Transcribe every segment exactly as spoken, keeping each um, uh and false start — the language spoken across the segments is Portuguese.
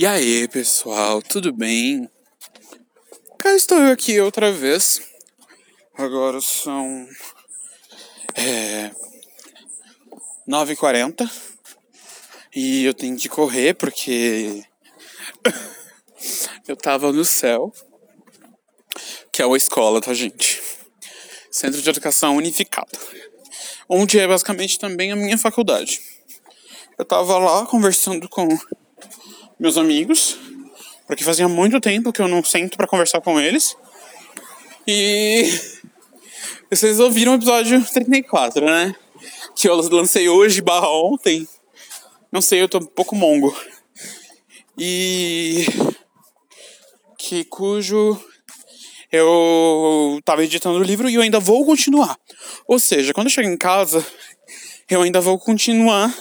E aí, pessoal, tudo bem? Cá estou eu aqui outra vez. Agora são é, nove e quarenta e eu tenho que correr porque eu tava no céu, que é uma escola, tá, gente? Centro de Educação Unificado, onde é basicamente também a minha faculdade. Eu tava lá conversando com meus amigos, porque fazia muito tempo que eu não sento pra conversar com eles. E vocês ouviram o episódio trinta e quatro, né? Que eu lancei hoje barra ontem. Não sei, eu tô um pouco mongo. E que cujo eu tava editando o livro e eu ainda vou continuar. Ou seja, quando eu chegar em casa, eu ainda vou continuar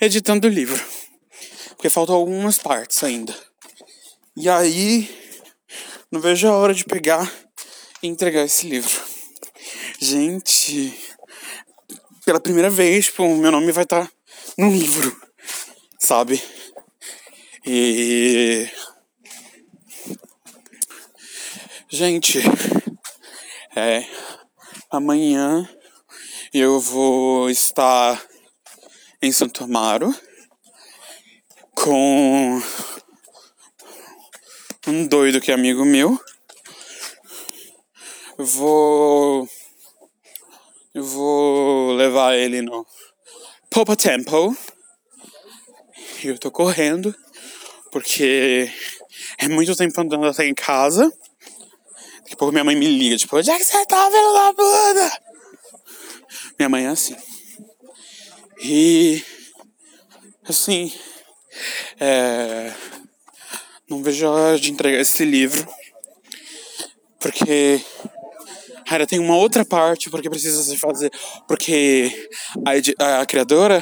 editando o livro, porque faltam algumas partes ainda. E aí, não vejo a hora de pegar e entregar esse livro. Gente, pela primeira vez, tipo, meu nome vai estar tá num livro, sabe? E... gente, é... amanhã eu vou estar em Santo Amaro com um doido que é amigo meu. Eu vou, eu vou levar ele no Popa Temple. Eu tô correndo porque é muito tempo andando até em casa. Daqui a pouco minha mãe me liga, tipo, onde é que você tá, filho da puta? Minha mãe é assim. E assim, É, não vejo a hora de entregar esse livro, porque ainda tem uma outra parte, porque precisa se fazer, porque a, a criadora,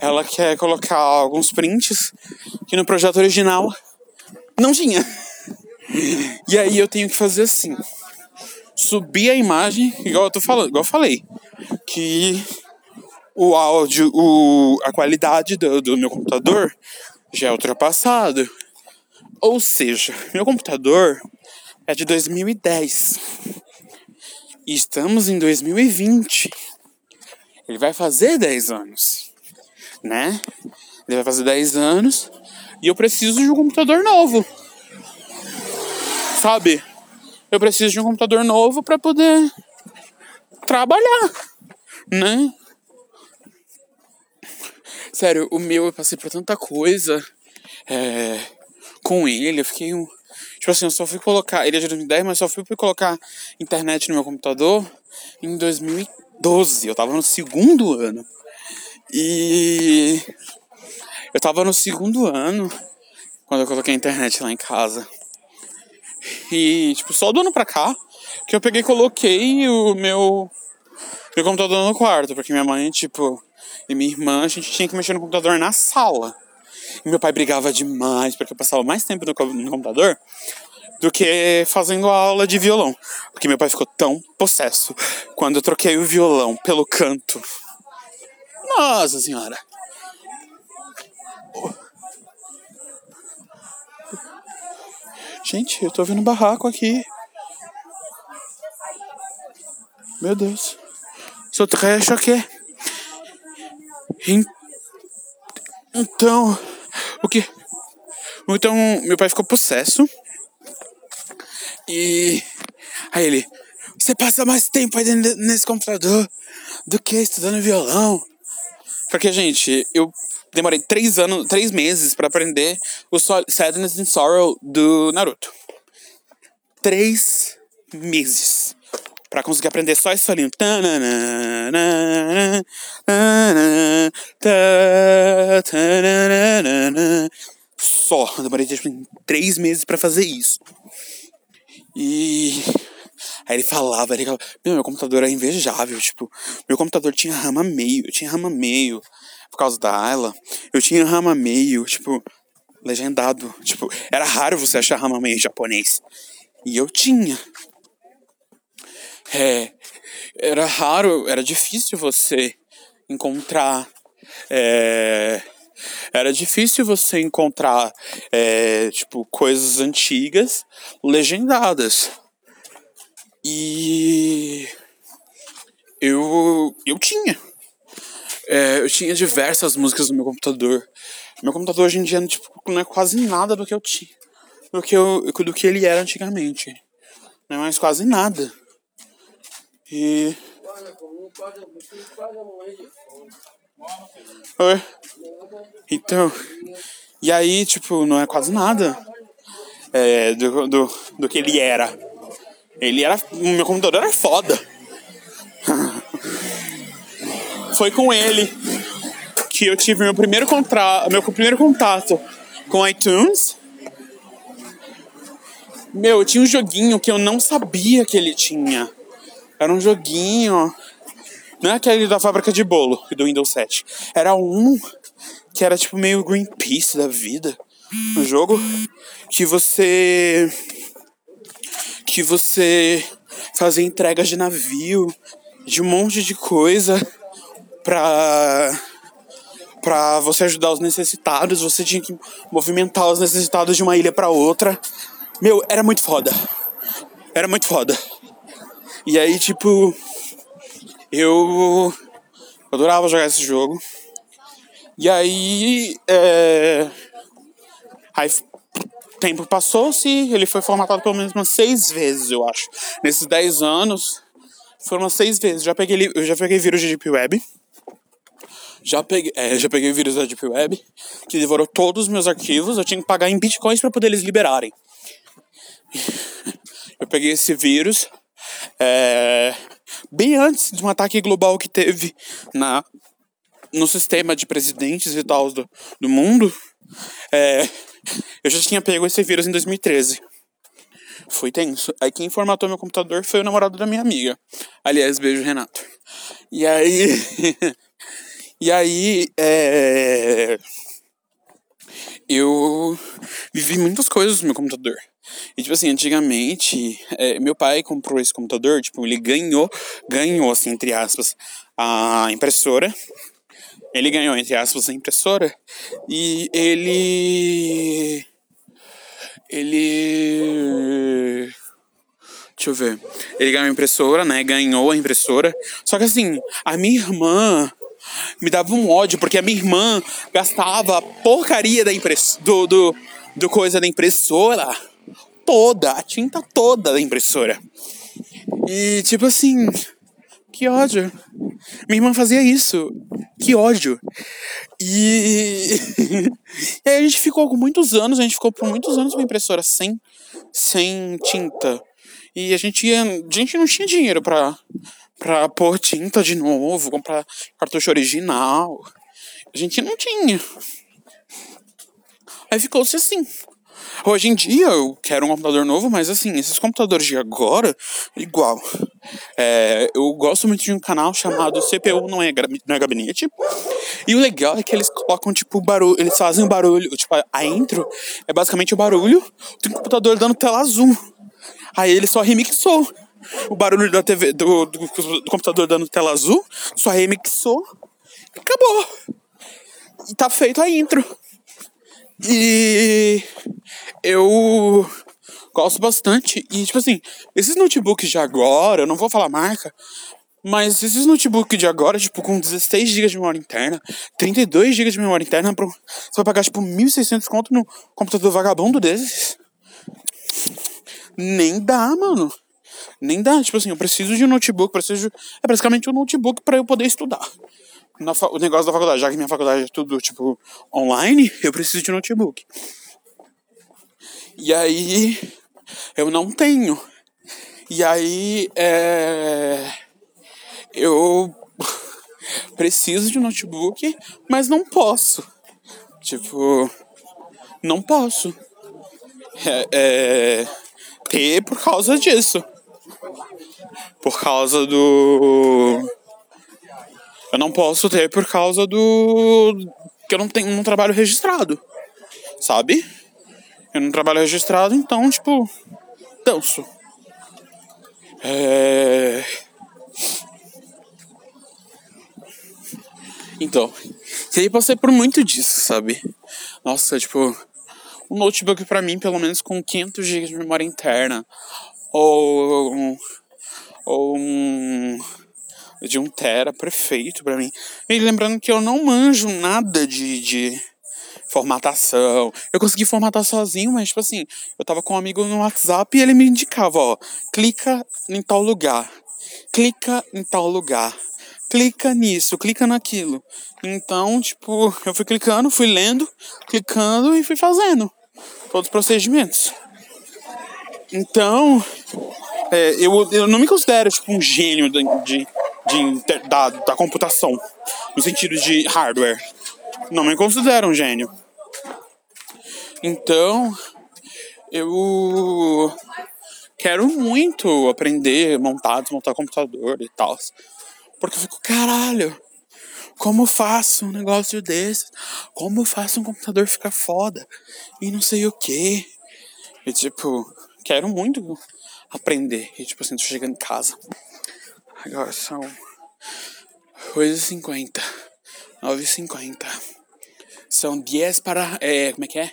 ela quer colocar alguns prints que no projeto original não tinha. E aí eu tenho que fazer assim, subir a imagem, igual eu tô falando, igual eu falei, que o áudio, o, a qualidade do, do meu computador já é ultrapassado. Ou seja, meu computador é de dois mil e dez e estamos em dois mil e vinte. Ele vai fazer dez anos, né? Ele vai fazer dez anos e eu preciso de um computador novo, sabe? Eu preciso de um computador novo para poder trabalhar, né? Sério, o meu, eu passei por tanta coisa é, com ele, eu fiquei um... tipo assim, eu só fui colocar... ele é de dois mil e dez, mas só fui colocar internet no meu computador em dois mil e doze. Eu tava no segundo ano. E... eu tava no segundo ano quando eu coloquei a internet lá em casa. E, tipo, só do ano pra cá que eu peguei e coloquei o meu... meu computador no quarto, porque minha mãe, tipo... e minha irmã, a gente tinha que mexer no computador na sala. E meu pai brigava demais, porque eu passava mais tempo no computador do que fazendo a aula de violão. Porque meu pai ficou tão possesso quando eu troquei o violão pelo canto. Nossa senhora! Gente, eu tô ouvindo um barraco aqui. Meu Deus. Sou très choqué. Então, o que? Então, meu pai ficou possesso. E aí ele, você passa mais tempo aí dentro nesse computador do que estudando violão. Porque, gente, eu demorei três anos, três meses pra aprender o Sadness and Sorrow do Naruto. Três meses pra conseguir aprender só isso ali. Só. Eu demorei tipo, três meses pra fazer isso. E... aí ele falava, ele falava, meu, meu computador é invejável. Tipo, meu computador tinha rama meio. Eu tinha rama meio por causa da aula. Eu tinha rama meio, tipo, legendado. Tipo, era raro você achar rama meio em japonês. E eu tinha... é, era raro, era difícil você encontrar é, Era difícil você encontrar é, tipo, coisas antigas legendadas. E eu, eu tinha. É, eu tinha diversas músicas no meu computador. Meu computador hoje em dia tipo, não é quase nada do que eu tinha. Do que, eu, do que ele era antigamente. Não é mais quase nada. E... Oi. Então, e aí, tipo, não é quase nada é, do, do, do que ele era. Ele era... O meu computador era foda. Foi com ele que eu tive meu primeiro, contra, meu primeiro contato com iTunes. Meu, eu tinha um joguinho que eu não sabia que ele tinha. Era um joguinho... Não é aquele da fábrica de bolo, do Windows sete. Era um que era tipo meio Greenpeace da vida. Um jogo que você... Que você fazia entregas de navio, de um monte de coisa pra... Pra você ajudar os necessitados. Você tinha que movimentar os necessitados de uma ilha pra outra. Meu, era muito foda. Era muito foda. E aí, tipo... Eu adorava jogar esse jogo. E aí, é... aí o tempo passou-se, ele foi formatado pelo menos umas seis vezes, eu acho. Nesses dez anos, foram umas seis vezes. Já peguei, eu já peguei vírus de Deep Web. Já peguei, é, já peguei vírus da Deep Web, que devorou todos os meus arquivos. Eu tinha que pagar em bitcoins para poder eles liberarem. Eu peguei esse vírus... É... bem antes de um ataque global que teve na, no sistema de presidentes e tal do, do mundo, é, eu já tinha pego esse vírus em dois mil e treze. Foi tenso. Aí quem formatou meu computador foi o namorado da minha amiga. Aliás, beijo, Renato. E aí... e aí... É, eu vivi muitas coisas no meu computador. E, tipo assim, antigamente, é, meu pai comprou esse computador, tipo, ele ganhou, ganhou, assim, entre aspas, a impressora. Ele ganhou, entre aspas, a impressora. E ele... Ele... Deixa eu ver. Ele ganhou a impressora, né? Ganhou a impressora. Só que, assim, a minha irmã... Me dava um ódio, porque a minha irmã gastava a porcaria da impressora... Do, do, do coisa da impressora... toda, a tinta toda da impressora. E tipo assim, que ódio. Minha irmã fazia isso. Que ódio. E, e aí a gente ficou com muitos anos, a gente ficou por muitos anos com a impressora sem, sem tinta. E a gente, ia, a gente não tinha dinheiro pra, pra pôr tinta de novo, comprar cartucho original. A gente não tinha. Aí ficou-se assim. Hoje em dia eu quero um computador novo, mas assim, esses computadores de agora, igual. É, eu gosto muito de um canal chamado C P U não é, não é gabinete. E o legal é que eles colocam tipo barulho, eles fazem um barulho, tipo a intro é basicamente o barulho do computador dando tela azul. Aí ele só remixou o barulho da T V do, do, do computador dando tela azul, só remixou e acabou. E tá feito a intro. E eu gosto bastante. E tipo assim, esses notebooks de agora, eu não vou falar marca, mas esses notebooks de agora, tipo, com dezesseis gigabytes de memória interna, trinta e dois gigabytes de memória interna, você vai pagar tipo mil e seiscentos conto no computador vagabundo desses? Nem dá, mano. Nem dá, tipo assim, eu preciso de um notebook, preciso... É basicamente um notebook pra eu poder estudar na fa- o negócio da faculdade, já que minha faculdade é tudo, tipo, online, eu preciso de um notebook. E aí, eu não tenho. E aí, é... eu preciso de um notebook, mas não posso. Tipo, não posso é, é... ter por causa disso. Por causa do... Eu não posso ter por causa do... que eu não tenho um trabalho registrado, sabe? Eu não trabalho registrado, então, tipo... danço. É... Então, e aí passei por muito disso, sabe? Nossa, tipo, um notebook pra mim, pelo menos com quinhentos gigas de memória interna, ou um, ou um de um tera, perfeito pra mim. E lembrando que eu não manjo nada de, de formatação. Eu consegui formatar sozinho, mas tipo assim, eu tava com um amigo no WhatsApp e ele me indicava, ó, clica em tal lugar, clica em tal lugar, clica nisso, clica naquilo. Então, tipo, eu fui clicando, fui lendo, clicando e fui fazendo todos os procedimentos. Então, é, eu, eu não me considero, tipo, um gênio de, de, de, da, da computação, no sentido de hardware. Não me considero um gênio. Então, eu quero muito aprender a montar, desmontar computador e tal. Porque eu fico, caralho, como eu faço um negócio desse? Como eu faço um computador ficar foda? E não sei o quê. E tipo, quero muito aprender. E tipo assim, tô chegando em casa. Agora são oito e cinquenta. nove e cinquenta. São dez para... É, como é que é?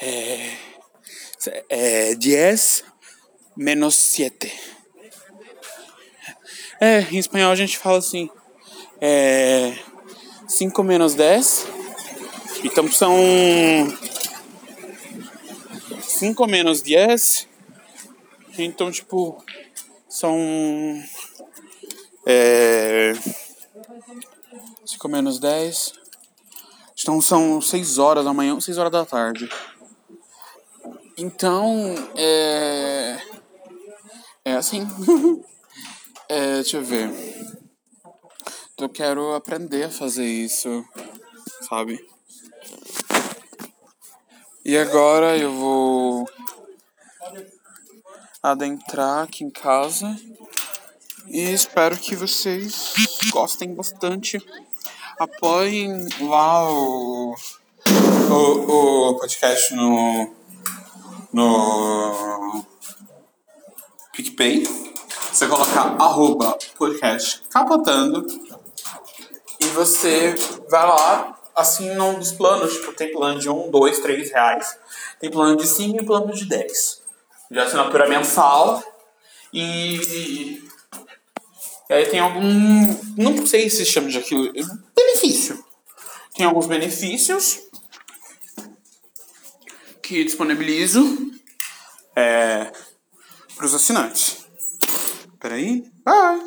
É, é dez menos sete. É, em espanhol a gente fala assim, é, cinco menos dez, então são cinco menos dez, então tipo, são, é, cinco menos dez, então são seis horas da manhã, seis horas da tarde, então, é, é assim. É, deixa eu ver. Eu quero aprender a fazer isso, sabe? E agora eu vou adentrar aqui em casa e espero que vocês gostem bastante. Apoiem lá o, o, o podcast no, no PicPay. Você colocar arroba podcast capotando e você vai lá, assina um dos planos, tipo, tem plano de um, dois, três reais, tem plano de cinco e plano de dez. De assinatura mensal e, e aí tem algum, não sei se chama de aquilo, benefício. Tem alguns benefícios que disponibilizo é, para os assinantes. Peraí. Bye!